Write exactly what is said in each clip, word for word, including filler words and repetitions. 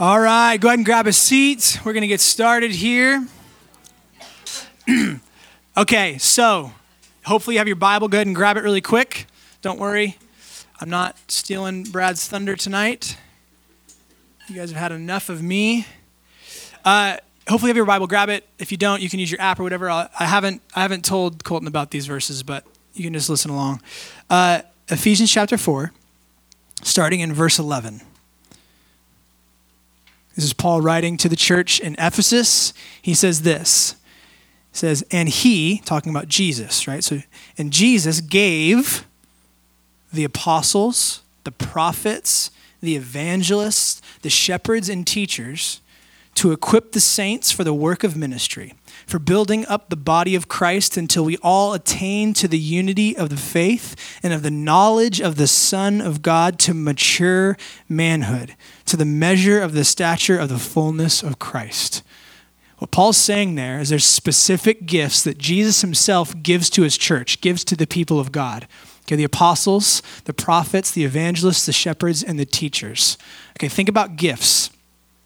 All right, go ahead and grab a seat. We're going to get started here. Okay, so hopefully you have your Bible. Go ahead and grab it really quick. Don't worry. I'm not stealing Brad's thunder tonight. You guys have had enough of me. Uh, hopefully you have your Bible. Grab it. If you don't, you can use your app or whatever. I'll, I haven't I haven't told Colton about these verses, but you can just listen along. Uh, Ephesians chapter four, starting in verse eleven. This is Paul writing to the church in Ephesus. He says this. He says, and he, talking about Jesus, right? So, and Jesus gave the apostles, the prophets, the evangelists, the shepherds and teachers to equip the saints for the work of ministry, for building up the body of Christ until we all attain to the unity of the faith and of the knowledge of the Son of God to mature manhood, to the measure of the stature of the fullness of Christ. What Paul's saying there is there's specific gifts that Jesus himself gives to his church, gives to the people of God. Okay, the apostles, the prophets, the evangelists, the shepherds, and the teachers. Okay, think about gifts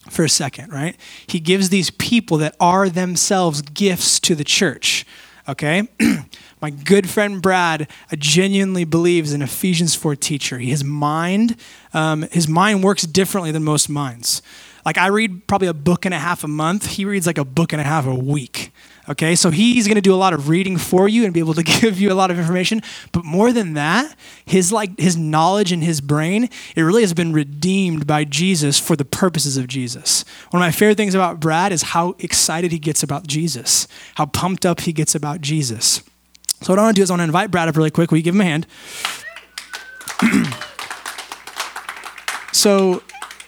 for a second, right? He gives these people that are themselves gifts to the church, okay? My good friend Brad, I genuinely believe, is an Ephesians four teacher. His mind, um, his mind works differently than most minds. Like I read probably a book and a half a month. He reads like a book and a half a week, okay? So he's going to do a lot of reading for you and be able to give you a lot of information. But more than that, his like his knowledge and his brain, it really has been redeemed by Jesus for the purposes of Jesus. One of my favorite things about Brad is how excited he gets about Jesus, how pumped up he gets about Jesus. So what I want to do is I want to invite Brad up really quick. Will you give him a hand? So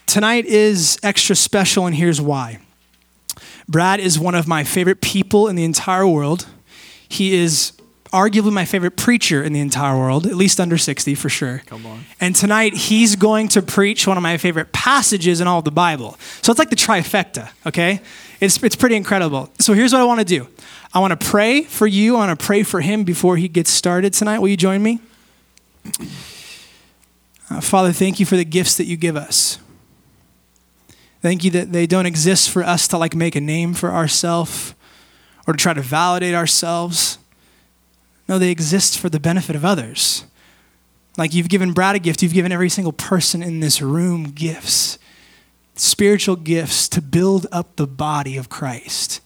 tonight is extra special, and here's why. Brad is one of my favorite people in the entire world. He is arguably my favorite preacher in the entire world, at least under sixty for sure. Come on. And tonight he's going to preach one of my favorite passages in all of the Bible. So it's like the trifecta, okay? It's it's pretty incredible. So here's what I want to do. I want to pray for you. I want to pray for him before he gets started tonight. Will you join me? Uh, Father, thank you for the gifts that you give us. Thank you that they don't exist for us to like make a name for ourselves or to try to validate ourselves. No, they exist for the benefit of others. Like you've given Brad a gift, you've given every single person in this room gifts, spiritual gifts to build up the body of Christ.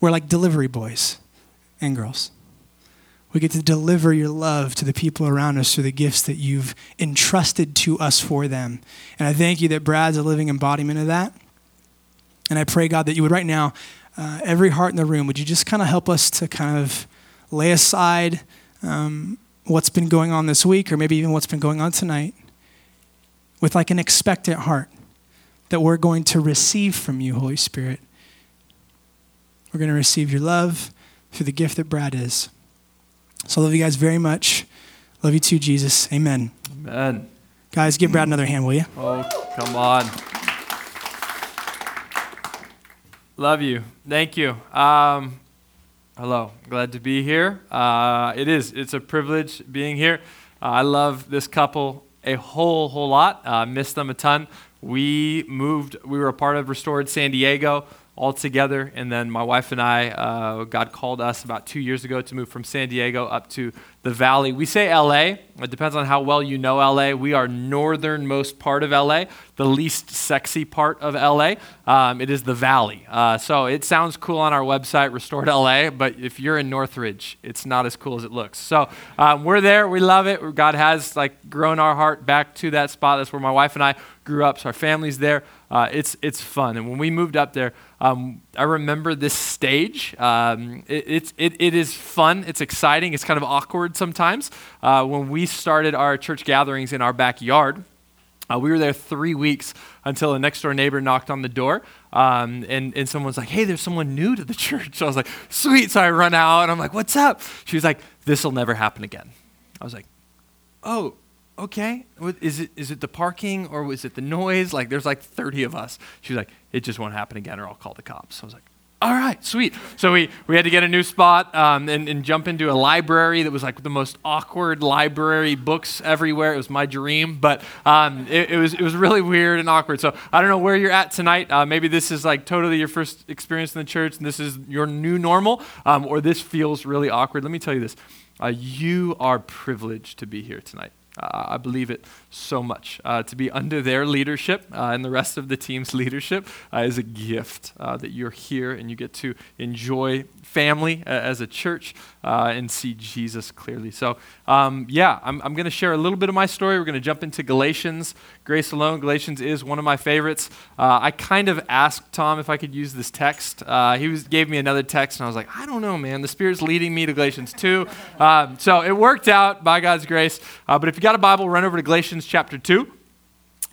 We're like delivery boys and girls. We get to deliver your love to the people around us through the gifts that you've entrusted to us for them. And I thank you that Brad's a living embodiment of that. And I pray, God, that you would right now, uh, every heart in the room, would you just kind of help us to kind of lay aside um, what's been going on this week or maybe even what's been going on tonight with like an expectant heart that we're going to receive from you, Holy Spirit. We're going to receive your love through the gift that Brad is. So I love you guys very much. Love you too, Jesus. Amen. Amen. Guys, give Brad another hand, will you? Oh, come on. Love you. Thank you. Um, hello. Glad to be here. Uh, it is. It's a privilege being here. Uh, I love this couple a whole, whole lot. Uh, missed them a ton. We moved. We were a part of Restored San Diego all together, and then my wife and I, uh, God called us about two years ago to move from San Diego up to the Valley. We say L A, it depends on how well you know L A. We are northernmost part of L A, the least sexy part of L A. Um, it is the Valley. Uh, so it sounds cool on our website, Restored L A, but if you're in Northridge, it's not as cool as it looks. So um, we're there, we love it. God has like grown our heart back to that spot. That's where my wife and I grew up, so our family's there. Uh, it's it's fun. And when we moved up there, um, I remember this stage. Um, it, it's, it, it is fun. It's exciting. It's kind of awkward sometimes. Uh, when we started our church gatherings in our backyard, uh, we were there three weeks until a next door neighbor knocked on the door. Um, and, and someone's like, hey, there's someone new to the church. So I was like, sweet. So I run out and I'm like, what's up? She was like, this will never happen again. I was like, oh, okay, is it is it the parking or was it the noise? Like, there's like thirty of us. She was like, it just won't happen again or I'll call the cops. I was like, all right, sweet. So we, we had to get a new spot um, and, and jump into a library that was like the most awkward library, books everywhere. It was my dream, but um, it, it was it was really weird and awkward. So I don't know where you're at tonight. Uh, maybe this is like totally your first experience in the church and this is your new normal, um, or this feels really awkward. Let me tell you this. Uh, you are privileged to be here tonight. Uh, I believe it so much. Uh, to be under their leadership uh, and the rest of the team's leadership uh, is a gift uh, that you're here and you get to enjoy family uh, as a church uh, and see Jesus clearly. So um, yeah, I'm, I'm going to share a little bit of my story. We're going to jump into Galatians. Grace alone. Galatians is one of my favorites. Uh, I kind of asked Tom if I could use this text. Uh, he was, gave me another text and I was like, I don't know, man. The Spirit's leading me to Galatians two. Um, so it worked out by God's grace. Uh, but if you got a Bible, run over to Galatians chapter two.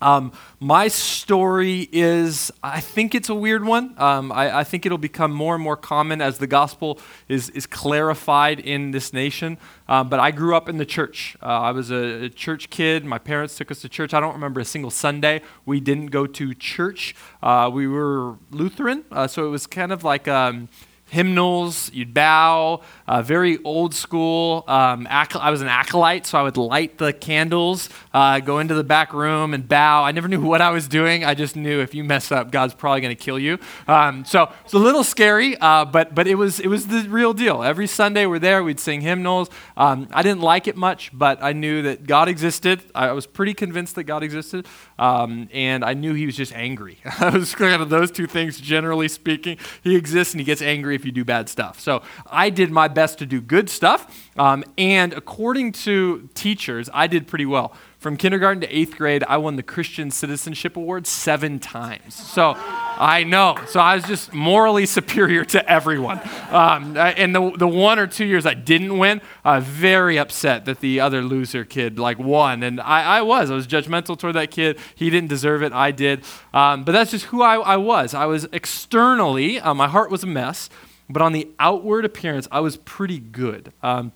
Um, my story is, I think it's a weird one. Um, I, I think it'll become more and more common as the gospel is, is clarified in this nation. Um, but I grew up in the church. Uh, I was a, a church kid. My parents took us to church. I don't remember a single Sunday we didn't go to church. Uh, we were Lutheran, uh, so it was kind of like Um, hymnals, you'd bow, uh, very old school. Um, ac- I was an acolyte, so I would light the candles, uh, go into the back room and bow. I never knew what I was doing. I just knew if you mess up, God's probably going to kill you. Um, so it's a little scary, uh, but but it was it was the real deal. Every Sunday we're there, we'd sing hymnals. Um, I didn't like it much, but I knew that God existed. I was pretty convinced that God existed, um, and I knew he was just angry. I was kind of those two things, generally speaking. He exists and he gets angry if you do bad stuff. So I did my best to do good stuff. Um, and according to teachers, I did pretty well. From kindergarten to eighth grade, I won the Christian Citizenship Award seven times. So I know. So I was just morally superior to everyone. Um, and the the one or two years I didn't win, I was very upset that the other loser kid like won. And I, I was. I was judgmental toward that kid. He didn't deserve it. I did. Um, but that's just who I, I was. I was externally, uh, my heart was a mess. But on the outward appearance, I was pretty good. Um,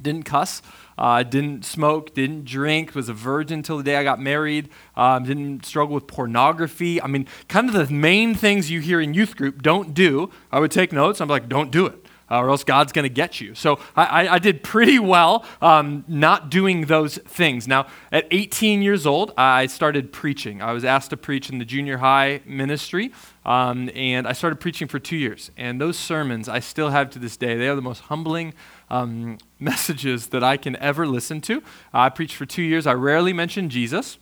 didn't cuss. Uh, didn't smoke, didn't drink, was a virgin until the day I got married, um, didn't struggle with pornography. I mean, kind of the main things you hear in youth group, don't do. I would take notes. I'm like, don't do it, uh, or else God's going to get you. So I, I, I did pretty well um, not doing those things. Now, at eighteen years old, I started preaching. I was asked to preach in the junior high ministry. Um, and I started preaching for two years. And those sermons I still have to this day. They are the most humbling um, messages that I can ever listen to. Uh, I preached for two years. I rarely mentioned Jesus.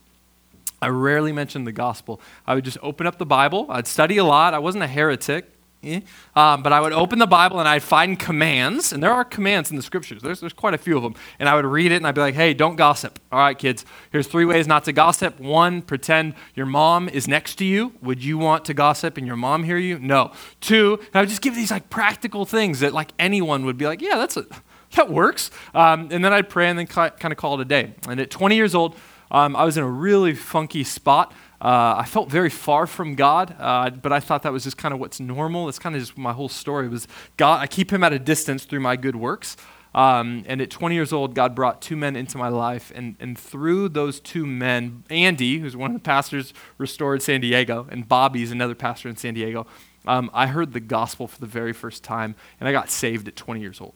I rarely mentioned the gospel. I would just open up the Bible. I'd study a lot. I wasn't a heretic. Eh. Um, but I would open the Bible and I'd find commands. And there are commands in the scriptures. There's, there's quite a few of them. And I would read it and I'd be like, hey, don't gossip. All right, kids, here's three ways not to gossip. One, pretend your mom is next to you. Would you want to gossip and your mom hear you? No. Two, and I would just give these like practical things that like anyone would be like, yeah, that's a, that works. Um, and then I'd pray and then ca- kind of call it a day. And at twenty years old, um, I was in a really funky spot. Uh, I felt very far from God, uh, but I thought that was just kind of what's normal. That's kind of just my whole story was God. I keep him at a distance through my good works. Um, and at twenty years old, God brought two men into my life. And, and through those two men, Andy, who's one of the pastors, Restored San Diego, and Bobby's another pastor in San Diego, um, I heard the gospel for the very first time, and I got saved at twenty years old.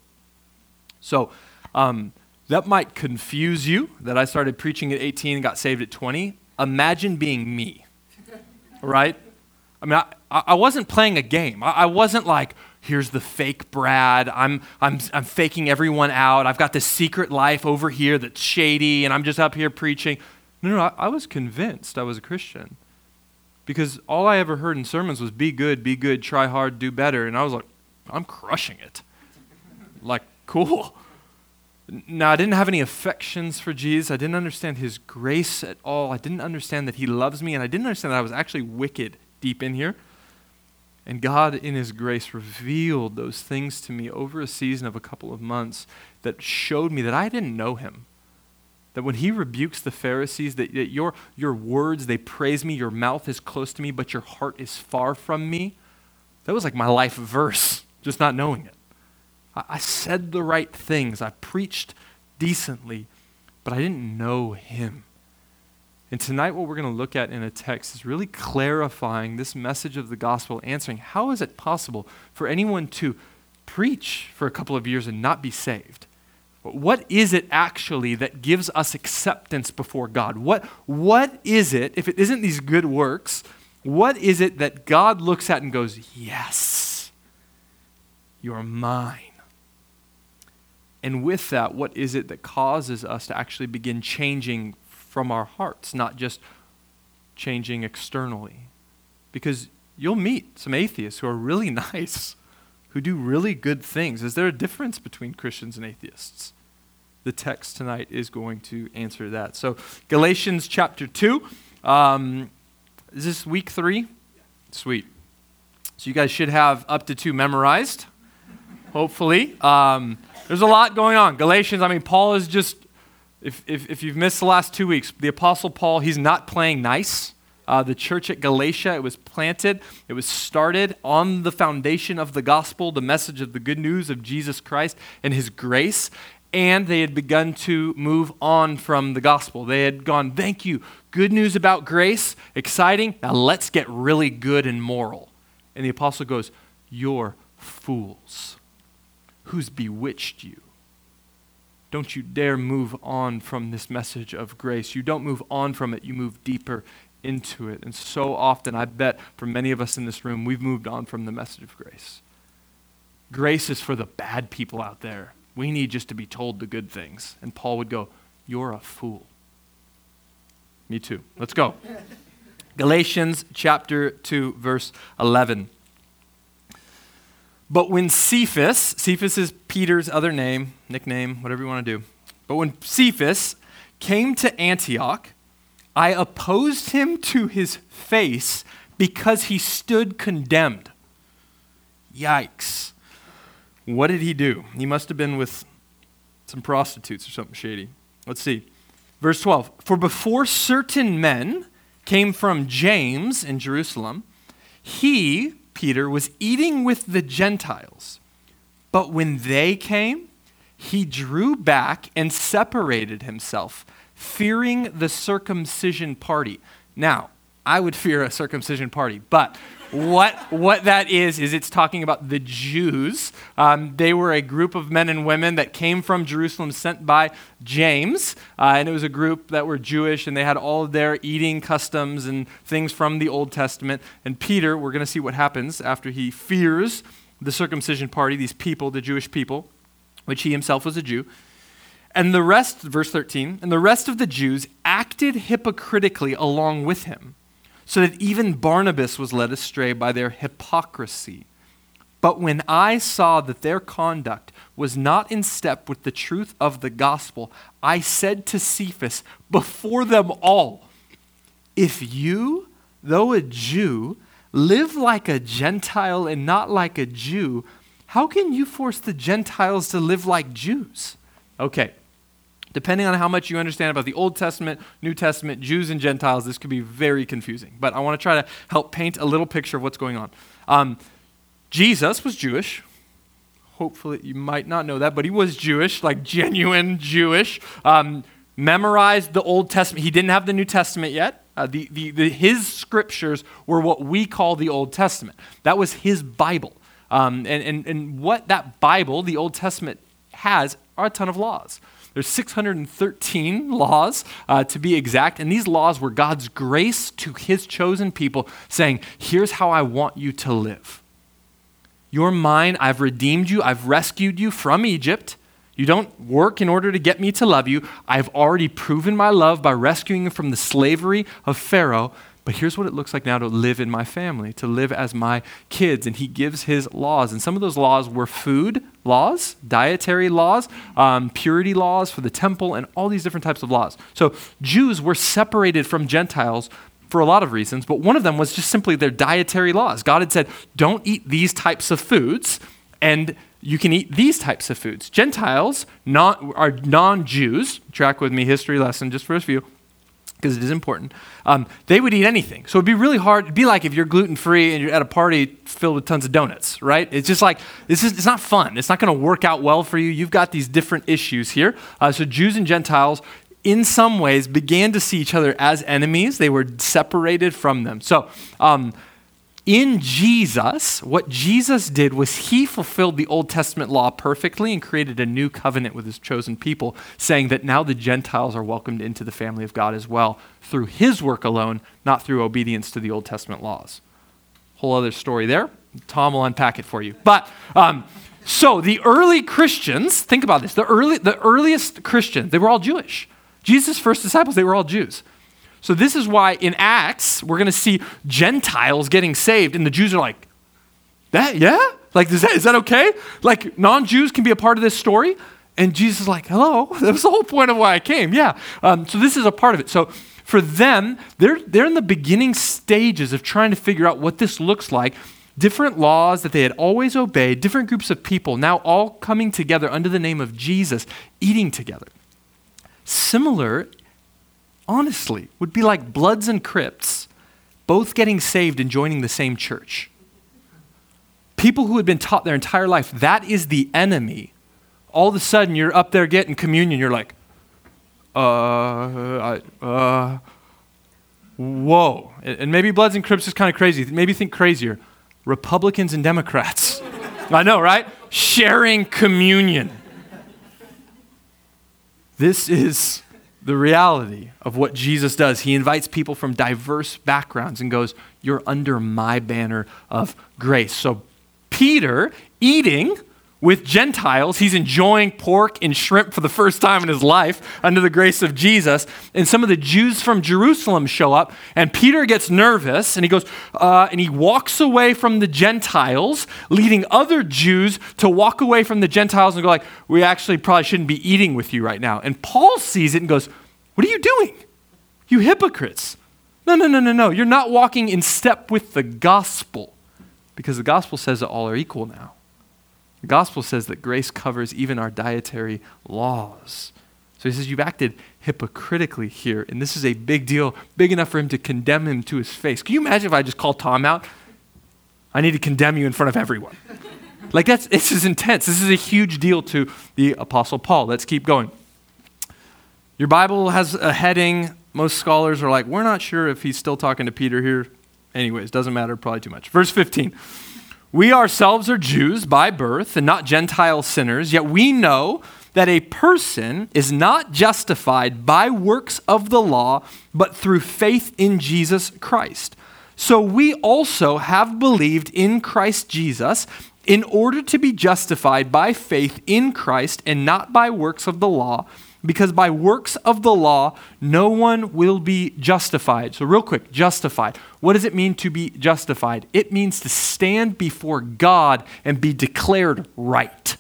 So um, that might confuse you that I started preaching at eighteen and got saved at twenty. Imagine being me, right? I mean, I, I wasn't playing a game. I, I wasn't like, here's the fake Brad. I'm I'm I'm faking everyone out. I've got this secret life over here that's shady, and I'm just up here preaching. No, no, I, I was convinced I was a Christian because all I ever heard in sermons was be good, be good, try hard, do better. And I was like, I'm crushing it. Like, cool. Now, I didn't have any affections for Jesus. I didn't understand his grace at all. I didn't understand that he loves me, and I didn't understand that I was actually wicked deep in here. And God, in his grace, revealed those things to me over a season of a couple of months that showed me that I didn't know him. That when he rebukes the Pharisees, that, that your, your words, they praise me, your mouth is close to me, but your heart is far from me. That was like my life verse, just not knowing it. I said the right things. I preached decently, but I didn't know him. And tonight what we're going to look at in a text is really clarifying this message of the gospel, answering how is it possible for anyone to preach for a couple of years and not be saved? What is it actually that gives us acceptance before God? What, what is it, if it isn't these good works, what is it that God looks at and goes, yes, you're mine? And with that, what is it that causes us to actually begin changing from our hearts, not just changing externally? Because you'll meet some atheists who are really nice, who do really good things. Is there a difference between Christians and atheists? The text tonight is going to answer that. So Galatians chapter two. Um, is this week three? Sweet. So you guys should have up to two memorized, hopefully. Um, there's a lot going on. Galatians, I mean, Paul is just, if, if, if you've missed the last two weeks, the Apostle Paul, he's not playing nice. Uh, the church at Galatia, it was planted, it was started on the foundation of the gospel, the message of the good news of Jesus Christ and his grace, and they had begun to move on from the gospel. They had gone, thank you, good news about grace, exciting, now let's get really good and moral. And the apostle goes, you're fools. Who's bewitched you? Don't you dare move on from this message of grace. You don't move on from it, you move deeper into it. And so often, I bet for many of us in this room, we've moved on from the message of grace. Grace is for the bad people out there. We need just to be told the good things. And Paul would go, you're a fool. Me too. Let's go. Galatians chapter two, verse eleven. But when Cephas, Cephas is Peter's other name, nickname, whatever you want to do. But when Cephas came to Antioch, I opposed him to his face because he stood condemned. Yikes. What did he do? He must have been with some prostitutes or something shady. Let's see. Verse twelve. For before certain men came from James in Jerusalem, he, Peter, was eating with the Gentiles. But when they came, he drew back and separated himself, fearing the circumcision party. Now, I would fear a circumcision party, but what what that is, is it's talking about the Jews. Um, they were a group of men and women that came from Jerusalem, sent by James, uh, and it was a group that were Jewish, and they had all of their eating customs and things from the Old Testament. And Peter, we're going to see what happens after he fears the circumcision party, these people, the Jewish people, which he himself was a Jew. And the rest, verse thirteen, and the rest of the Jews acted hypocritically along with him, so that even Barnabas was led astray by their hypocrisy. But when I saw that their conduct was not in step with the truth of the gospel, I said to Cephas before them all, if you, though a Jew, live like a Gentile and not like a Jew, how can you force the Gentiles to live like Jews? Okay. Depending on how much you understand about the Old Testament, New Testament, Jews and Gentiles, this could be very confusing. But I want to try to help paint a little picture of what's going on. Um, Jesus was Jewish. Hopefully, you might not know that, but he was Jewish, like genuine Jewish. Um, memorized the Old Testament. He didn't have the New Testament yet. Uh, the, the, the, his scriptures were what we call the Old Testament. That was his Bible. Um, and, and, and what that Bible, the Old Testament, has are a ton of laws. There's six hundred thirteen laws uh, to be exact, and these laws were God's grace to his chosen people saying, here's how I want you to live. You're mine, I've redeemed you, I've rescued you from Egypt. You don't work in order to get me to love you. I've already proven my love by rescuing you from the slavery of Pharaoh, but here's what it looks like now to live in my family, to live as my kids. And he gives his laws. And some of those laws were food laws, dietary laws, um, purity laws for the temple, and all these different types of laws. So Jews were separated from Gentiles for a lot of reasons, but one of them was just simply their dietary laws. God had said, don't eat these types of foods, and you can eat these types of foods. Gentiles not, are non-Jews. Track with me, history lesson, just for a few, because it is important, um, they would eat anything. So it'd be really hard. It'd be like if you're gluten-free and you're at a party filled with tons of donuts, right? It's just like, this is, it's not fun. It's not going to work out well for you. You've got these different issues here. Uh, so Jews and Gentiles in some ways began to see each other as enemies. They were separated from them. So um, in Jesus, what Jesus did was he fulfilled the Old Testament law perfectly and created a new covenant with his chosen people, saying that now the Gentiles are welcomed into the family of God as well through his work alone, not through obedience to the Old Testament laws. Whole other story there. Tom will unpack it for you. But um, so the early Christians, think about this, the early, the earliest Christians, they were all Jewish. Jesus' first disciples, they were all Jews. So this is why in Acts, we're going to see Gentiles getting saved, and the Jews are like, that, yeah? Like, is that, is that okay? Like, non-Jews can be a part of this story? And Jesus is like, hello, that was the whole point of why I came, yeah. Um, so this is a part of it. So for them, they're, they're in the beginning stages of trying to figure out what this looks like. Different laws that they had always obeyed, different groups of people, now all coming together under the name of Jesus, eating together. Similar, honestly, would be like Bloods and Crips, both getting saved and joining the same church. People who had been taught their entire life, that is the enemy. All of a sudden, you're up there getting communion. You're like, uh, I, uh, whoa. And maybe Bloods and Crips is kind of crazy. Maybe think crazier. Republicans and Democrats. I know, right? Sharing communion. This is the reality of what Jesus does. He invites people from diverse backgrounds and goes, you're under my banner of grace. So Peter, eating with Gentiles, he's enjoying pork and shrimp for the first time in his life under the grace of Jesus. And some of the Jews from Jerusalem show up, and Peter gets nervous, and he goes, uh, and he walks away from the Gentiles, leading other Jews to walk away from the Gentiles and go like, we actually probably shouldn't be eating with you right now. And Paul sees it and goes, what are you doing? You hypocrites. No, no, no, no, no. You're not walking in step with the gospel, because the gospel says that all are equal now. The gospel says that grace covers even our dietary laws. So he says, you've acted hypocritically here, and this is a big deal, big enough for him to condemn him to his face. Can you imagine if I just call Tom out? I need to condemn you in front of everyone. Like that's, this is intense. This is a huge deal to the Apostle Paul. Let's keep going. Your Bible has a heading. Most scholars are like, we're not sure if he's still talking to Peter here. Anyways, doesn't matter, probably too much. Verse fifteen. We ourselves are Jews by birth and not Gentile sinners, yet we know that a person is not justified by works of the law, but through faith in Jesus Christ. So we also have believed in Christ Jesus in order to be justified by faith in Christ and not by works of the law, because by works of the law, no one will be justified. So real quick, justified. What does it mean to be justified? It means to stand before God and be declared right.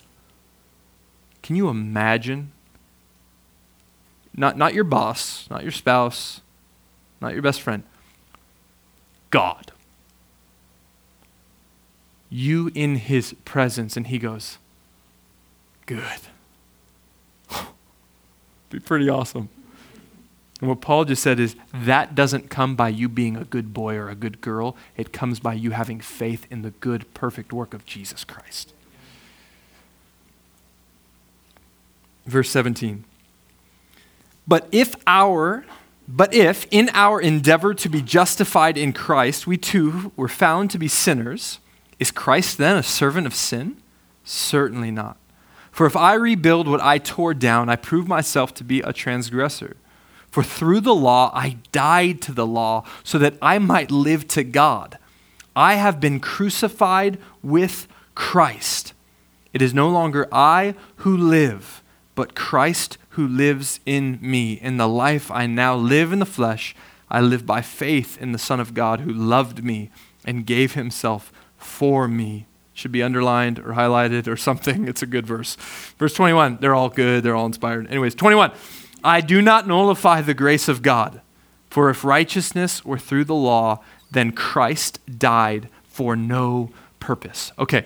Can you imagine? Not, not your boss, not your spouse, not your best friend. God. You in his presence, and he goes, good. Be pretty awesome. And what Paul just said is that doesn't come by you being a good boy or a good girl. It comes by you having faith in the good, perfect work of Jesus Christ. Verse seventeen. But if our, but if in our endeavor to be justified in Christ, we too were found to be sinners, is Christ then a servant of sin? Certainly not. For if I rebuild what I tore down, I prove myself to be a transgressor. For through the law, I died to the law so that I might live to God. I have been crucified with Christ. It is no longer I who live, but Christ who lives in me. In the life I now live in the flesh, I live by faith in the Son of God who loved me and gave himself for me. Should be underlined or highlighted or something. It's a good verse. Verse twenty-one, they're all good. They're all inspired. Anyways, twenty-one, I do not nullify the grace of God, for if righteousness were through the law, then Christ died for no purpose. Okay,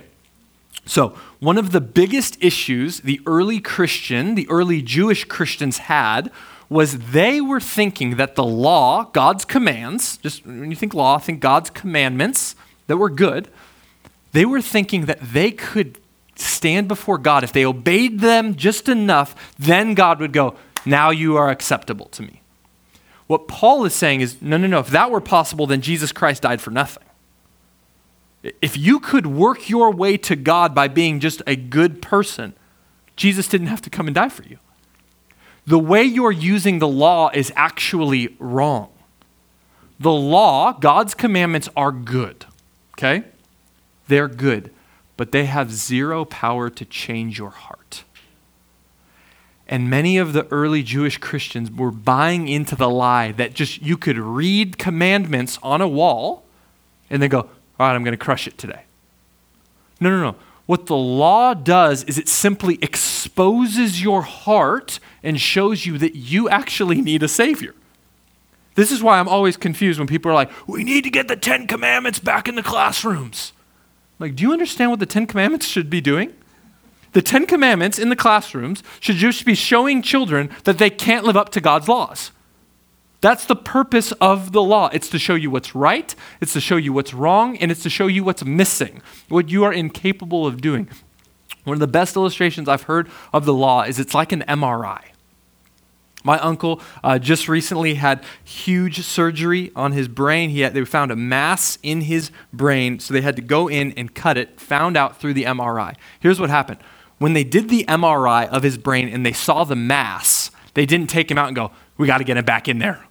so one of the biggest issues the early Christian, the early Jewish Christians had was they were thinking that the law, God's commands, just when you think law, think God's commandments that were good, they were thinking that they could stand before God. If they obeyed them just enough, then God would go, Now you are acceptable to me. What Paul is saying is, no, no, no. If that were possible, then Jesus Christ died for nothing. If you could work your way to God by being just a good person, Jesus didn't have to come and die for you. The way you're using the law is actually wrong. The law, God's commandments, are good, okay? They're good, but they have zero power to change your heart. And many of the early Jewish Christians were buying into the lie that just you could read commandments on a wall and then go, all right, I'm going to crush it today. No, no, no. What the law does is it simply exposes your heart and shows you that you actually need a Savior. This is why I'm always confused when people are like, we need to get the Ten Commandments back in the classrooms. Like, do you understand what the Ten Commandments should be doing? The Ten Commandments in the classrooms should just be showing children that they can't live up to God's laws. That's the purpose of the law. It's to show you what's right, it's to show you what's wrong, and it's to show you what's missing, what you are incapable of doing. One of the best illustrations I've heard of the law is it's like an M R I. My uncle uh, just recently had huge surgery on his brain. He had, they found a mass in his brain, so they had to go in and cut it, found out through the M R I. Here's what happened. When they did the M R I of his brain and they saw the mass, they didn't take him out and go, we got to get him back in there.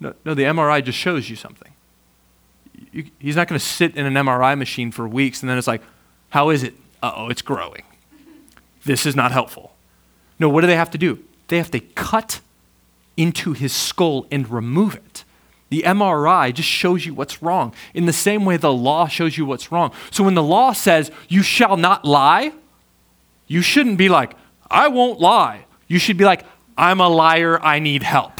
No, no, the M R I just shows you something. You, he's not going to sit in an M R I machine for weeks and then it's like, how is it? Uh-oh, it's growing. This is not helpful. No, what do they have to do? They have to cut into his skull and remove it. The M R I just shows you what's wrong. In the same way the law shows you what's wrong. So when the law says, you shall not lie, you shouldn't be like, I won't lie. You should be like, I'm a liar, I need help.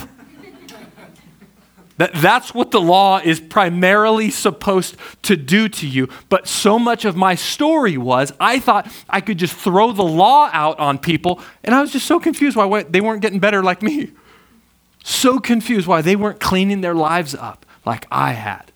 that, that's what the law is primarily supposed to do to you. But so much of my story was, I thought I could just throw the law out on people, and I was just so confused why they weren't getting better like me. So confused why they weren't cleaning their lives up like I had.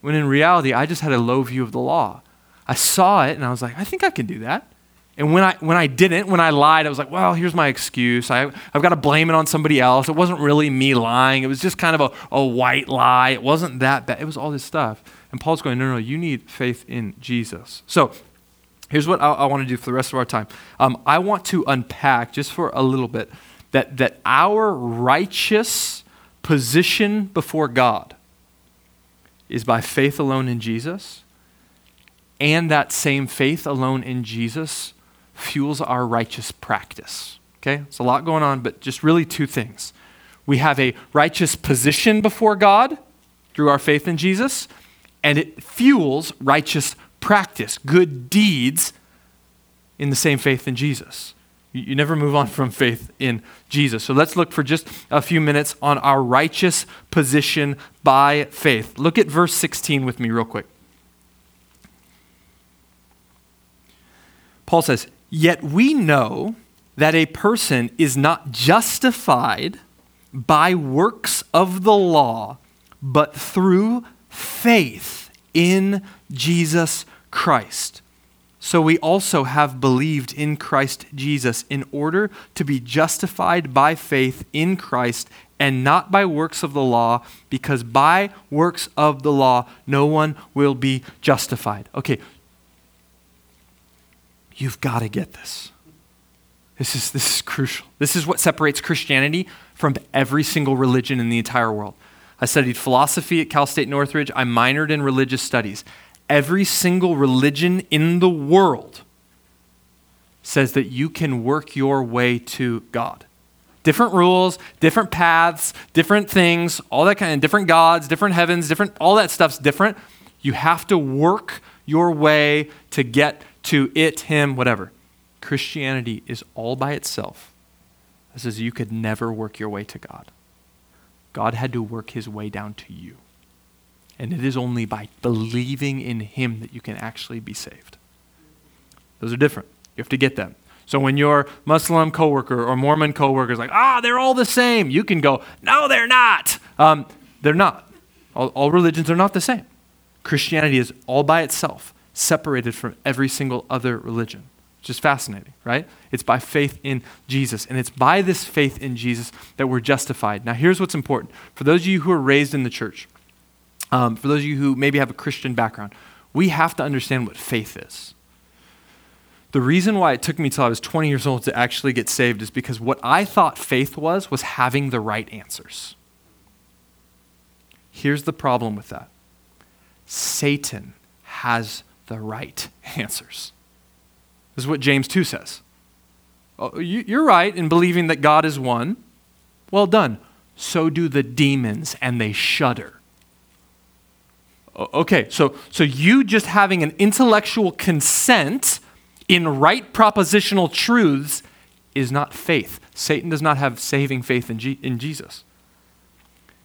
When in reality, I just had a low view of the law. I saw it and I was like, I think I can do that. And when I when I didn't, when I lied, I was like, well, here's my excuse. I, I've got to blame it on somebody else. It wasn't really me lying. It was just kind of a, a white lie. It wasn't that bad. It was all this stuff. And Paul's going, no, no, no, you need faith in Jesus. So here's what I, I want to do for the rest of our time. Um, I want to unpack just for a little bit that, that our righteous position before God is by faith alone in Jesus, and that same faith alone in Jesus fuels our righteous practice, okay? It's a lot going on, but just really two things. We have a righteous position before God through our faith in Jesus, and it fuels righteous practice, good deeds in the same faith in Jesus. You, you never move on from faith in Jesus. So let's look for just a few minutes on our righteous position by faith. Look at verse sixteen with me real quick. Paul says, yet we know that a person is not justified by works of the law, but through faith in Jesus Christ. So we also have believed in Christ Jesus in order to be justified by faith in Christ and not by works of the law, because by works of the law, no one will be justified. Okay. You've got to get this. This is, this is crucial. This is what separates Christianity from every single religion in the entire world. I studied philosophy at Cal State Northridge. I minored in religious studies. Every single religion in the world says that you can work your way to God. Different rules, different paths, different things, all that kind of different gods, different heavens, different, all that stuff's different. You have to work your way to get to it, him, whatever. Christianity is all by itself. This is, you could never work your way to God. God had to work his way down to you. And it is only by believing in him that you can actually be saved. Those are different. You have to get them. So when your Muslim coworker or Mormon coworker is like, ah, they're all the same, you can go, no, they're not. Um, they're not. All, all religions are not the same. Christianity is all by itself, separated from every single other religion. Just fascinating, right? It's by faith in Jesus. And it's by this faith in Jesus that we're justified. Now, here's what's important. For those of you who are raised in the church, um, for those of you who maybe have a Christian background, we have to understand what faith is. The reason why it took me till I was twenty years old to actually get saved is because what I thought faith was, was having the right answers. Here's the problem with that. Satan has the right answers. This is what James two says. Oh, you, you're right in believing that God is one. Well done. So do the demons, and they shudder. Okay, so so you just having an intellectual consent in right propositional truths is not faith. Satan does not have saving faith in, G- in Jesus.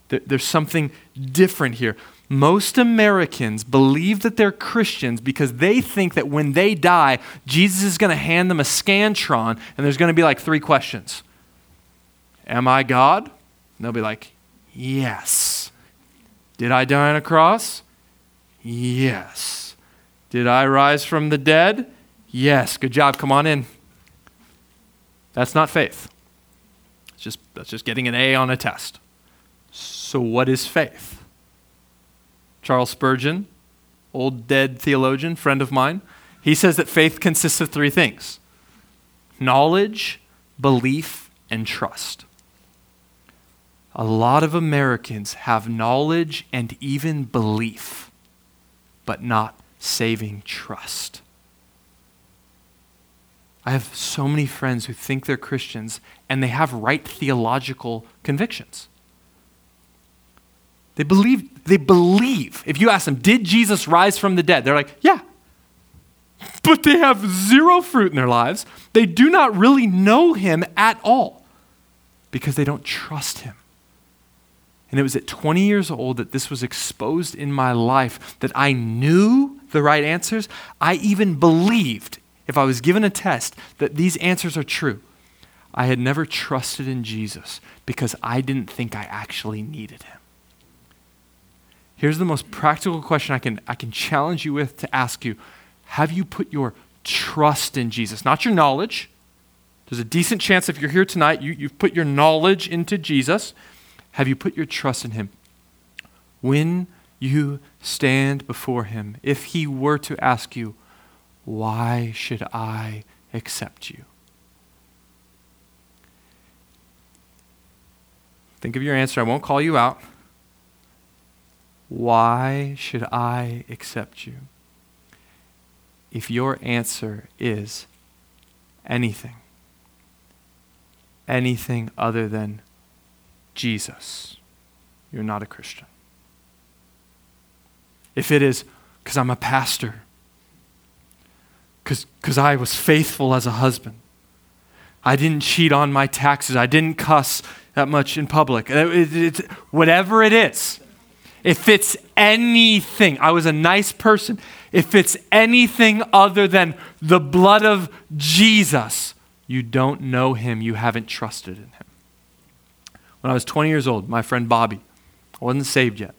There, there's something different here. Most Americans believe that they're Christians because they think that when they die, Jesus is going to hand them a Scantron and there's going to be like three questions. Am I God? And they'll be like, yes. Did I die on a cross? Yes. Did I rise from the dead? Yes. Good job. Come on in. That's not faith. It's just, that's just getting an A on a test. So what is faith? Charles Spurgeon, old dead theologian, friend of mine, he says that faith consists of three things: knowledge, belief, and trust. A lot of Americans have knowledge and even belief, but not saving trust. I have so many friends who think they're Christians and they have right theological convictions. They believe, they believe. If you ask them, did Jesus rise from the dead? They're like, yeah. But they have zero fruit in their lives. They do not really know him at all because they don't trust him. And it was at twenty years old that this was exposed in my life, that I knew the right answers. I even believed, if I was given a test, that these answers are true. I had never trusted in Jesus because I didn't think I actually needed him. Here's the most practical question I can, I can challenge you with to ask you. Have you put your trust in Jesus? Not your knowledge. There's a decent chance if you're here tonight, you, you've put your knowledge into Jesus. Have you put your trust in him? When you stand before him, if he were to ask you, why should I accept you? Think of your answer. I won't call you out. Why should I accept you? If your answer is anything, anything other than Jesus, you're not a Christian. If it is because I'm a pastor, because because I was faithful as a husband, I didn't cheat on my taxes, I didn't cuss that much in public, it, it, it, whatever it is, if it's anything, I was a nice person, if it's anything other than the blood of Jesus, you don't know him, you haven't trusted in him. When I was twenty years old, my friend Bobby, I wasn't saved yet.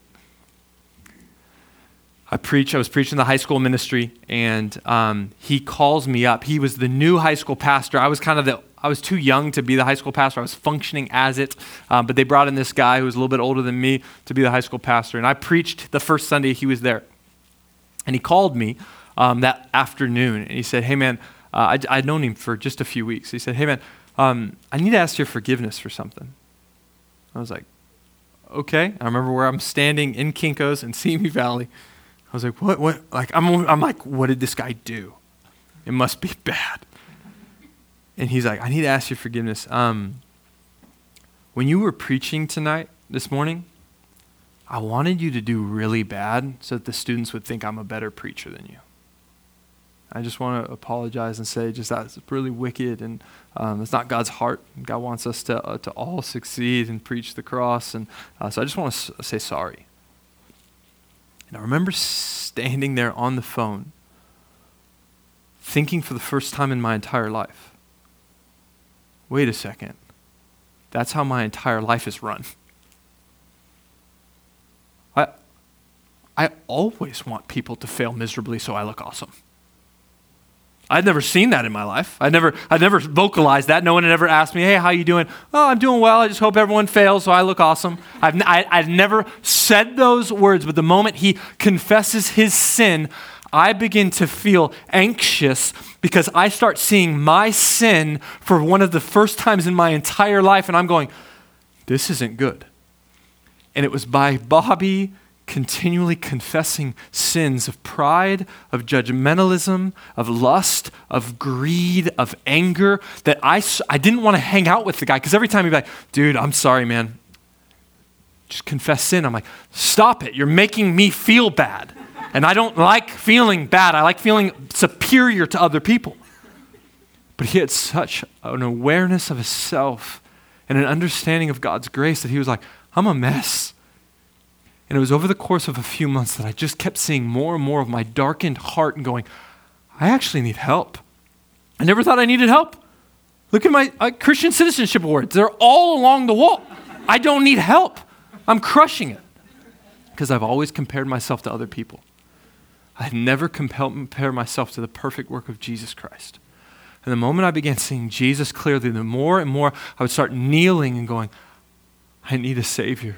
I preached, I was preaching the high school ministry, and um, he calls me up. He was the new high school pastor. I was kind of the I was too young to be the high school pastor. I was functioning as it, um, but they brought in this guy who was a little bit older than me to be the high school pastor. And I preached the first Sunday he was there. And he called me um, that afternoon, and he said, hey, man, uh, I, I'd known him for just a few weeks. He said, hey, man, um, I need to ask your forgiveness for something. I was like, okay. I remember where I'm standing in Kinko's in Simi Valley. I was like, what, what? Like, I'm, I'm like, what did this guy do? It must be bad. And he's like, I need to ask you forgiveness. Um, when you were preaching tonight, this morning, I wanted you to do really bad so that the students would think I'm a better preacher than you. I just want to apologize and say just that's really wicked, and um, it's not God's heart. God wants us to uh, to all succeed and preach the cross, and uh, so I just want to s- say sorry. And I remember standing there on the phone thinking for the first time in my entire life, wait a second, that's how my entire life is run. I I always want people to fail miserably so I look awesome. I'd never seen that in my life. I never, I never vocalized that. No one had ever asked me, hey, how you doing? Oh, I'm doing well. I just hope everyone fails so I look awesome. I've, I, I've never said those words, but the moment he confesses his sin, I begin to feel anxious because I start seeing my sin for one of the first times in my entire life, and I'm going, this isn't good. And it was by Bobby continually confessing sins of pride, of judgmentalism, of lust, of greed, of anger, that I, I didn't want to hang out with the guy because every time he'd be like, dude, I'm sorry, man. Just confess sin. I'm like, stop it. You're making me feel bad. And I don't like feeling bad. I like feeling superior to other people. But he had such an awareness of himself and an understanding of God's grace that he was like, I'm a mess. And it was over the course of a few months that I just kept seeing more and more of my darkened heart and going, I actually need help. I never thought I needed help. Look at my uh, Christian citizenship awards. They're all along the wall. I don't need help. I'm crushing it. Because I've always compared myself to other people. I've never compared myself to the perfect work of Jesus Christ. And the moment I began seeing Jesus clearly, the more and more I would start kneeling and going, I need a Savior.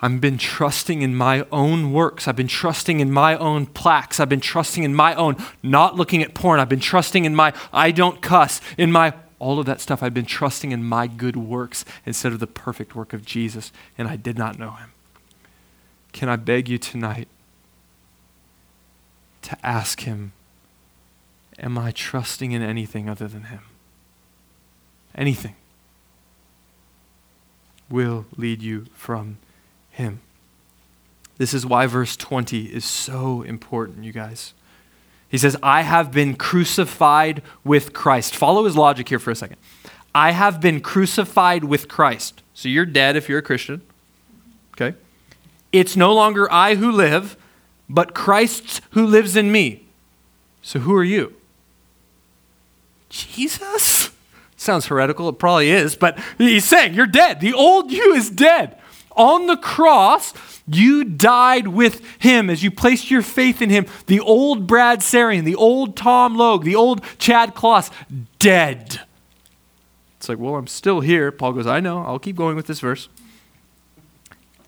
I've been trusting in my own works. I've been trusting in my own plaques. I've been trusting in my own not looking at porn. I've been trusting in my I don't cuss, in my all of that stuff. I've been trusting in my good works instead of the perfect work of Jesus, and I did not know him. Can I beg you tonight to ask him, am I trusting in anything other than him? Anything will lead you from him. This is why verse twenty is so important, you guys. He says, I have been crucified with Christ. Follow his logic here for a second. I have been crucified with Christ. So you're dead if you're a Christian. Okay? It's no longer I who live, but Christ who lives in me. So who are you? Jesus? Sounds heretical. It probably is, but he's saying you're dead. The old you is dead. On the cross, you died with him as you placed your faith in him. The old Brad Sarian, the old Tom Logue, the old Chad Kloss, dead. It's like, well, I'm still here. Paul goes, I know. I'll keep going with this verse.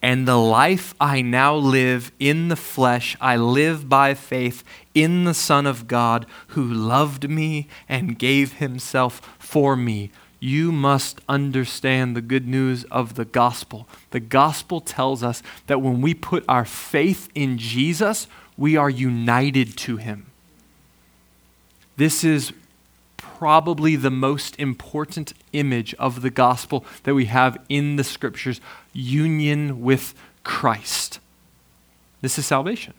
And the life I now live in the flesh, I live by faith in the Son of God who loved me and gave himself for me. You must understand the good news of the gospel. The gospel tells us that when we put our faith in Jesus, we are united to him. This is probably the most important image of the gospel that we have in the scriptures, union with Christ. This is salvation.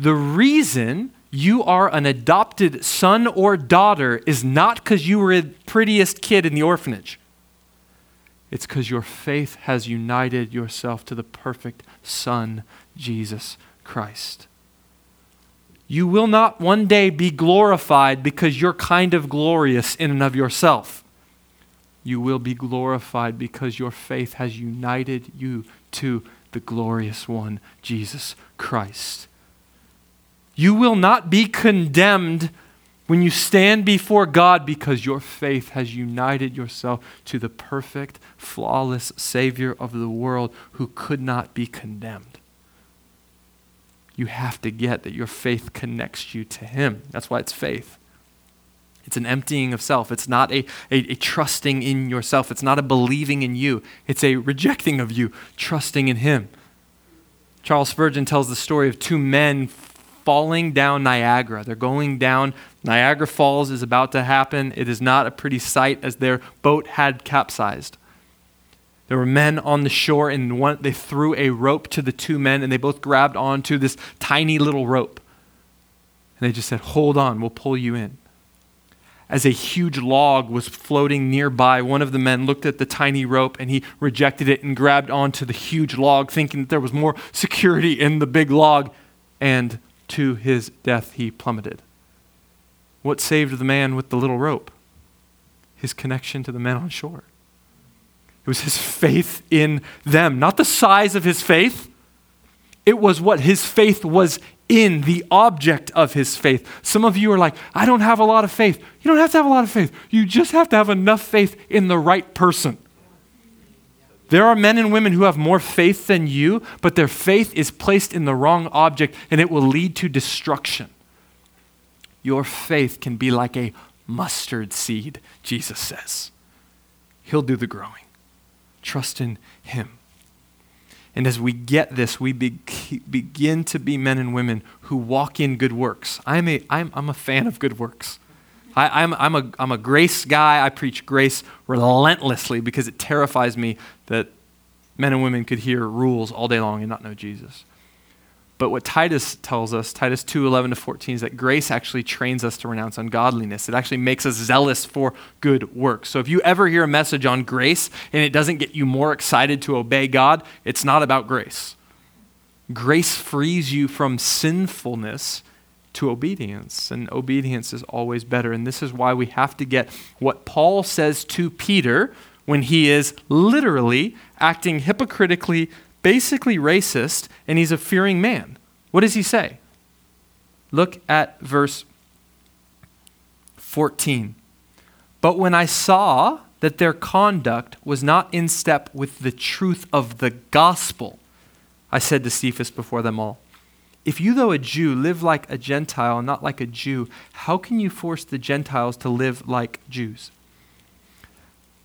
The reason you are an adopted son or daughter is not because you were the prettiest kid in the orphanage. It's because your faith has united yourself to the perfect Son, Jesus Christ. You will not one day be glorified because you're kind of glorious in and of yourself. You will be glorified because your faith has united you to the glorious one, Jesus Christ. You will not be condemned when you stand before God because your faith has united yourself to the perfect, flawless Savior of the world who could not be condemned. You have to get that your faith connects you to him. That's why it's faith. It's an emptying of self. It's not a, a, a trusting in yourself. It's not a believing in you. It's a rejecting of you, trusting in him. Charles Spurgeon tells the story of two men falling down Niagara. They're going down. Niagara Falls is about to happen. It is not a pretty sight as their boat had capsized. There were men on the shore, and one, they threw a rope to the two men, and they both grabbed onto this tiny little rope. And they just said, hold on, we'll pull you in. As a huge log was floating nearby, one of the men looked at the tiny rope, and he rejected it and grabbed onto the huge log, thinking that there was more security in the big log. And to his death, he plummeted. What saved the man with the little rope? His connection to the men on shore. It was his faith in them, not the size of his faith. It was what his faith was in the object of his faith. Some of you are like, I don't have a lot of faith. You don't have to have a lot of faith. You just have to have enough faith in the right person. There are men and women who have more faith than you, but their faith is placed in the wrong object and it will lead to destruction. Your faith can be like a mustard seed, Jesus says. He'll do the growing. Trust in him. And as we get this, we be- begin to be men and women who walk in good works. I'm a, I'm, I'm a fan of good works. I, I'm, I'm, a, I'm a grace guy. I preach grace relentlessly because it terrifies me that men and women could hear rules all day long and not know Jesus. But what Titus tells us, Titus two eleven to fourteen, is that grace actually trains us to renounce ungodliness. It actually makes us zealous for good works. So if you ever hear a message on grace and it doesn't get you more excited to obey God, it's not about grace. Grace frees you from sinfulness to obedience, and obedience is always better. And this is why we have to get what Paul says to Peter when he is literally acting hypocritically, basically racist, and he's a fearing man. What does he say? Look at verse fourteen. But when I saw that their conduct was not in step with the truth of the gospel, I said to Cephas before them all, if you, though a Jew, live like a Gentile and not like a Jew, how can you force the Gentiles to live like Jews?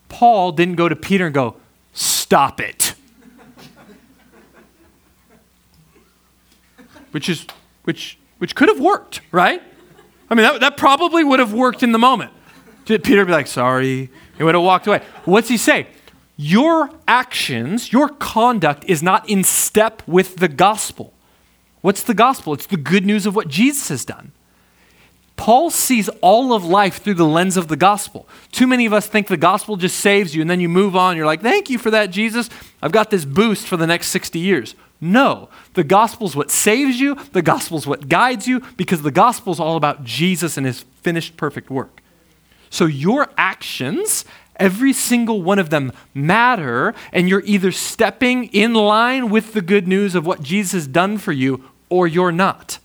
Paul didn't go to Peter and go, stop it. Which is which which could have worked, right? I mean, that, that probably would have worked in the moment. Did Peter be like, sorry? He would have walked away. What's he say? Your actions, your conduct is not in step with the gospel. What's the gospel? It's the good news of what Jesus has done. Paul sees all of life through the lens of the gospel. Too many of us think the gospel just saves you and then you move on. You're like, thank you for that, Jesus. I've got this boost for the next sixty years. No, the gospel's what saves you. The gospel's what guides you, because the gospel's all about Jesus and his finished perfect work. So your actions, every single one of them, matter, and you're either stepping in line with the good news of what Jesus has done for you, or you're not.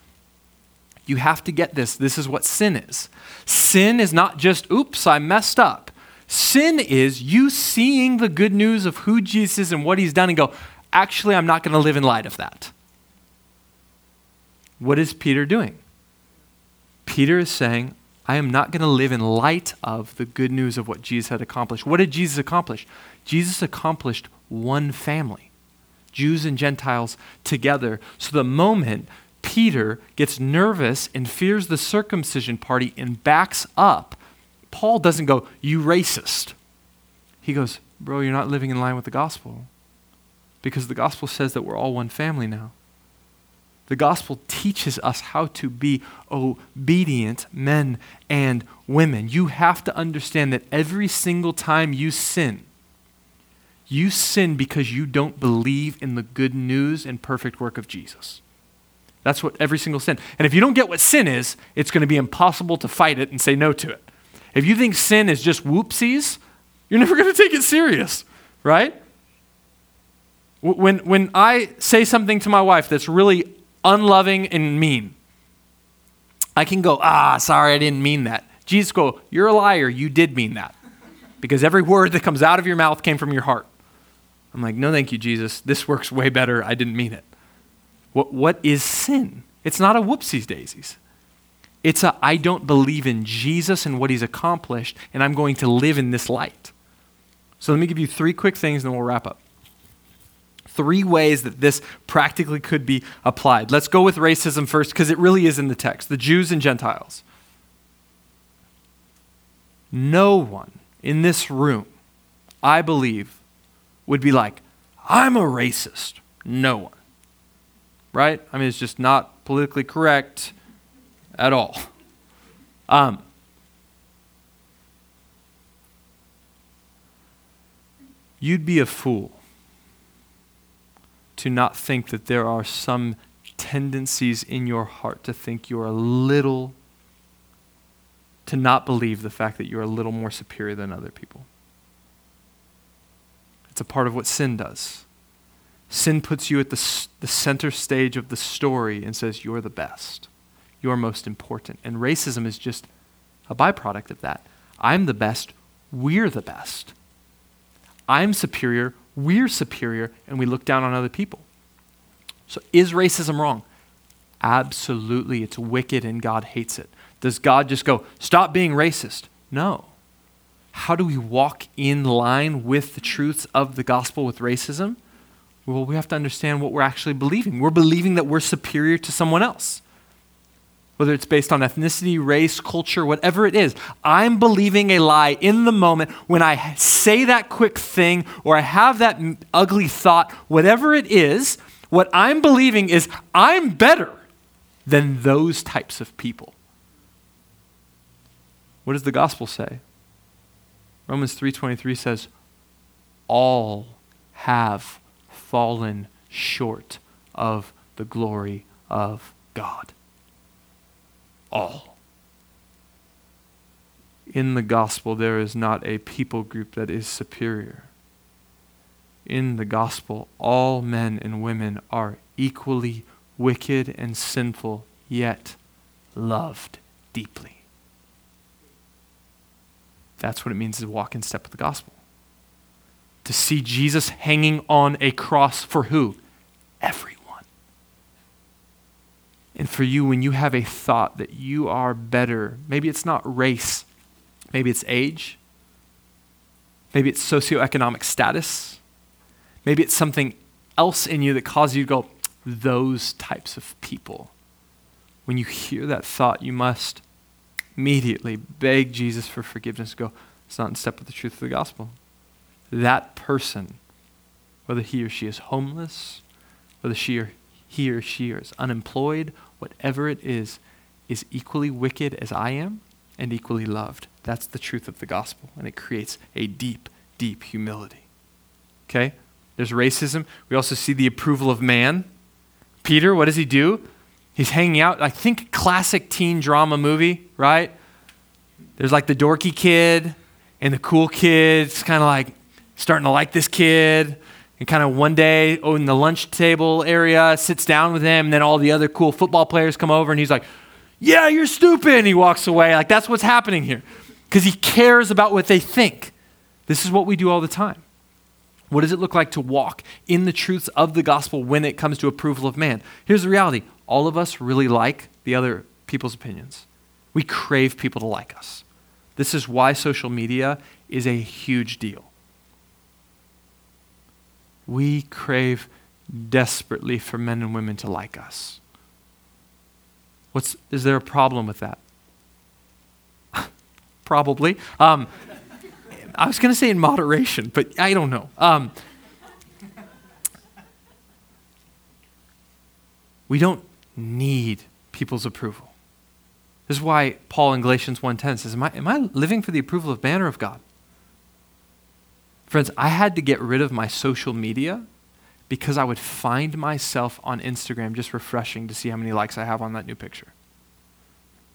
You have to get this. This is what sin is. Sin is not just, oops, I messed up. Sin is you seeing the good news of who Jesus is and what he's done and go, actually, I'm not going to live in light of that. What is Peter doing? Peter is saying, I am not going to live in light of the good news of what Jesus had accomplished. What did Jesus accomplish? Jesus accomplished one family, Jews and Gentiles together. So the moment Peter gets nervous and fears the circumcision party and backs up, Paul doesn't go, you racist. He goes, bro, you're not living in line with the gospel. Because the gospel says that we're all one family now. The gospel teaches us how to be obedient men and women. You have to understand that every single time you sin, you sin because you don't believe in the good news and perfect work of Jesus. That's what every single sin. And if you don't get what sin is, it's going to be impossible to fight it and say no to it. If you think sin is just whoopsies, you're never going to take it serious, right? When when I say something to my wife that's really unloving and mean, I can go, ah, sorry, I didn't mean that. Jesus go, you're a liar. You did mean that. Because every word that comes out of your mouth came from your heart. I'm like, no, thank you, Jesus. This works way better. I didn't mean it. What What is sin? It's not a whoopsies daisies. It's a I don't believe in Jesus and what he's accomplished, and I'm going to live in this light. So let me give you three quick things, and then we'll wrap up. Three ways that this practically could be applied. Let's go with racism first, because it really is in the text. The Jews and Gentiles. No one in this room, I believe, would be like, I'm a racist. No one. Right? I mean, it's just not politically correct at all. Um, you'd be a fool to not think that there are some tendencies in your heart to think you're a little, to not believe the fact that you're a little more superior than other people. It's a part of what sin does. Sin puts you at the, the center stage of the story and says, you're the best. You're most important. And racism is just a byproduct of that. I'm the best. We're the best. I'm superior. We're superior. And we look down on other people. So is racism wrong? Absolutely. It's wicked and God hates it. Does God just go, stop being racist? No. How do we walk in line with the truths of the gospel with racism? Well, we have to understand what we're actually believing. We're believing that we're superior to someone else. Whether it's based on ethnicity, race, culture, whatever it is, I'm believing a lie in the moment when I say that quick thing or I have that ugly thought, whatever it is, what I'm believing is I'm better than those types of people. What does the gospel say? Romans three twenty-three says, all have fallen short of the glory of God. All. In the gospel, there is not a people group that is superior. In the gospel, all men and women are equally wicked and sinful, yet loved deeply. That's what it means to walk in step with the gospel. To see Jesus hanging on a cross for who? Everyone. And for you, when you have a thought that you are better, maybe it's not race, maybe it's age, maybe it's socioeconomic status, maybe it's something else in you that causes you to go, those types of people. When you hear that thought, you must immediately beg Jesus for forgiveness and go, it's not in step with the truth of the gospel. That person, whether he or she is homeless, whether she or he or she is unemployed, whatever it is, is equally wicked as I am and equally loved. That's the truth of the gospel, and it creates a deep, deep humility. Okay? There's racism. We also see the approval of man. Peter, what does he do? He's hanging out, I think classic teen drama movie, right? There's like the dorky kid and the cool kid. It's kind of like starting to like this kid. And kind of one day on the lunch table area, sits down with him, and then all the other cool football players come over, and he's like, yeah, you're stupid, and he walks away. Like, that's what's happening here, because he cares about what they think. This is what we do all the time. What does it look like to walk in the truths of the gospel when it comes to approval of man? Here's the reality. All of us really like the other people's opinions. We crave people to like us. This is why social media is a huge deal. We crave desperately for men and women to like us. What's, is there a problem with that? Probably. Um, I was going to say in moderation, but I don't know. Um, we don't need people's approval. This is why Paul in Galatians one ten says, am I, am I living for the approval of man or of God? Friends, I had to get rid of my social media because I would find myself on Instagram just refreshing to see how many likes I have on that new picture.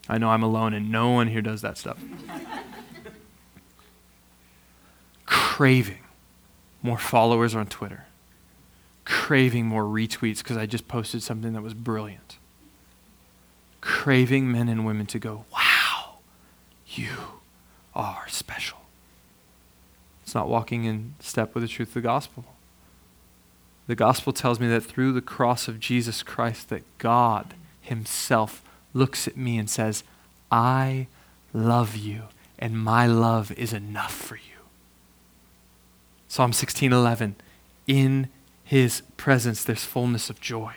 I know I'm alone and no one here does that stuff. Craving more followers on Twitter. Craving more retweets because I just posted something that was brilliant. Craving men and women to go, wow, you are special. It's not walking in step with the truth of the gospel. The gospel tells me that through the cross of Jesus Christ, that God himself looks at me and says, I love you, and my love is enough for you. Psalm sixteen eleven, in his presence there's fullness of joy.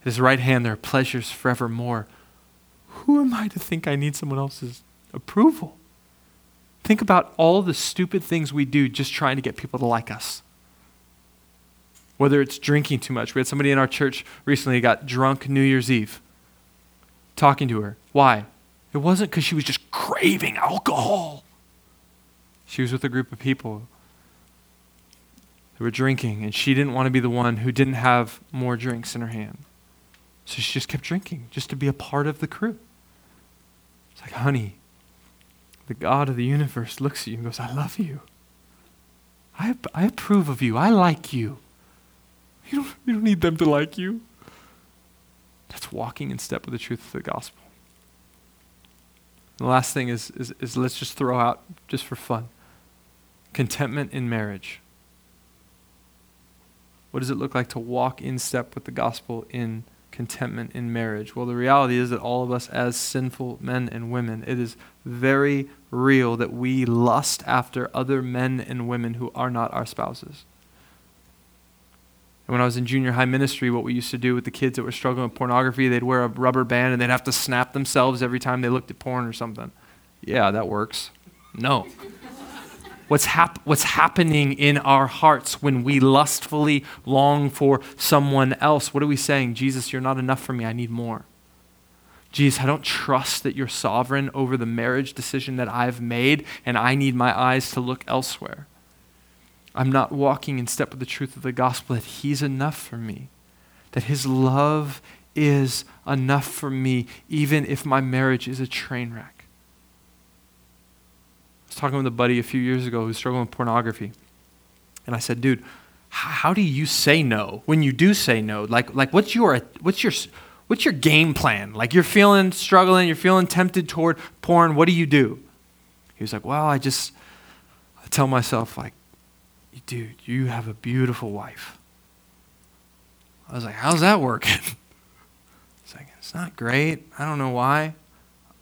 At his right hand there are pleasures forevermore. Who am I to think I need someone else's approval? Think about all the stupid things we do just trying to get people to like us. Whether it's drinking too much. We had somebody in our church recently got drunk New Year's Eve. Talking to her. Why? It wasn't because she was just craving alcohol. She was with a group of people who were drinking, and she didn't want to be the one who didn't have more drinks in her hand. So she just kept drinking just to be a part of the crew. It's like, honey, the God of the universe looks at you and goes, I love you. I, I approve of you. I like you. You don't, you don't need them to like you. That's walking in step with the truth of the gospel. And the last thing is, is, is let's just throw out, just for fun, contentment in marriage. What does it look like to walk in step with the gospel in contentment in marriage? Well, the reality is that all of us as sinful men and women, it is very real that we lust after other men and women who are not our spouses. And when I was in junior high ministry, what we used to do with the kids that were struggling with pornography, they'd wear a rubber band and they'd have to snap themselves every time they looked at porn or something. Yeah, that works. No. What's, hap- what's happening in our hearts when we lustfully long for someone else? What are we saying? Jesus, you're not enough for me. I need more. Jesus, I don't trust that you're sovereign over the marriage decision that I've made, and I need my eyes to look elsewhere. I'm not walking in step with the truth of the gospel that he's enough for me, that his love is enough for me, even if my marriage is a train wreck. I was talking with a buddy a few years ago who's struggling with pornography. And I said, dude, how do you say no when you do say no? Like, like what's your what's your what's your game plan? Like you're feeling struggling, you're feeling tempted toward porn. What do you do? He was like, well, I just I tell myself, like, dude, you have a beautiful wife. I was like, how's that working? He's like, it's not great. I don't know why.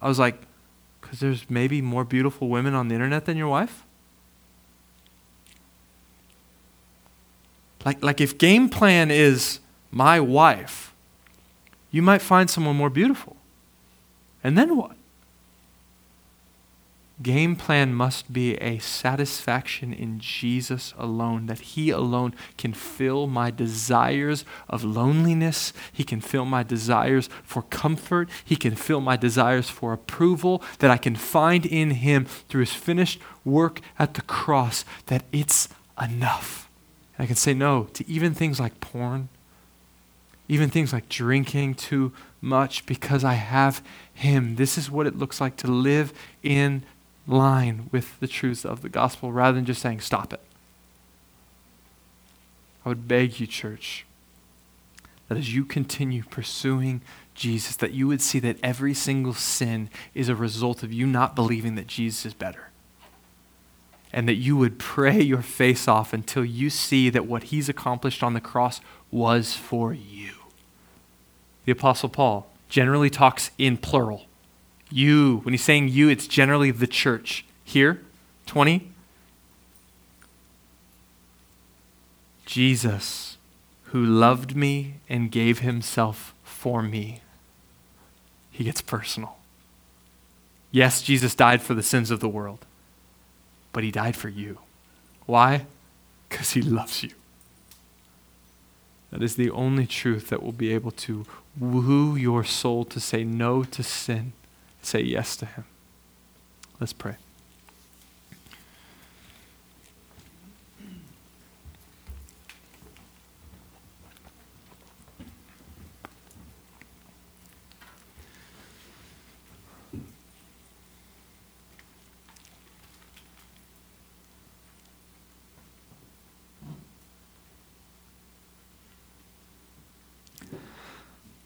I was like, because there's maybe more beautiful women on the internet than your wife? Like, like if game plan is my wife, you might find someone more beautiful. And then what? Game plan must be a satisfaction in Jesus alone, that he alone can fill my desires of loneliness. He can fill my desires for comfort. He can fill my desires for approval, that I can find in him through his finished work at the cross, that it's enough. And I can say no to even things like porn, even things like drinking too much, because I have him. This is what it looks like to live in line with the truth of the gospel rather than just saying, stop it. I would beg you, church, that as you continue pursuing Jesus, that you would see that every single sin is a result of you not believing that Jesus is better. And that you would pray your face off until you see that what he's accomplished on the cross was for you. The Apostle Paul generally talks in plural. You, when he's saying you, it's generally the church. Here, twenty. Jesus, who loved me and gave himself for me. He gets personal. Yes, Jesus died for the sins of the world, but he died for you. Why? Because he loves you. That is the only truth that will be able to woo your soul to say no to sin. Say yes to him. Let's pray.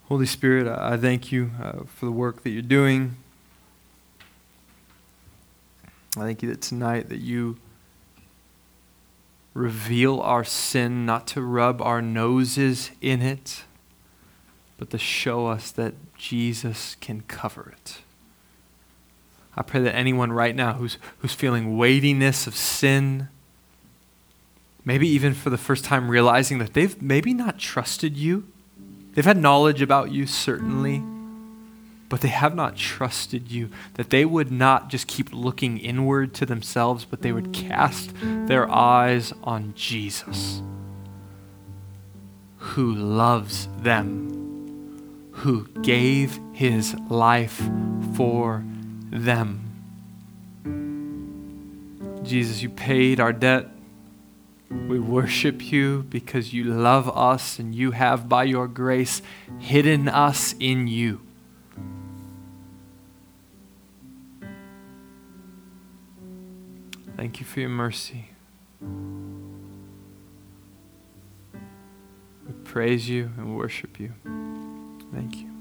Holy Spirit, I thank you uh, for the work that you're doing. I thank you that tonight that you reveal our sin, not to rub our noses in it, but to show us that Jesus can cover it. I pray that anyone right now who's who's feeling weightiness of sin, maybe even for the first time realizing that they've maybe not trusted you, they've had knowledge about you, certainly, but they have not trusted you, that they would not just keep looking inward to themselves, but they would cast their eyes on Jesus, who loves them, who gave his life for them. Jesus, you paid our debt. We worship you because you love us and you have, by your grace, hidden us in you. Thank you for your mercy. We praise you and worship you. Thank you.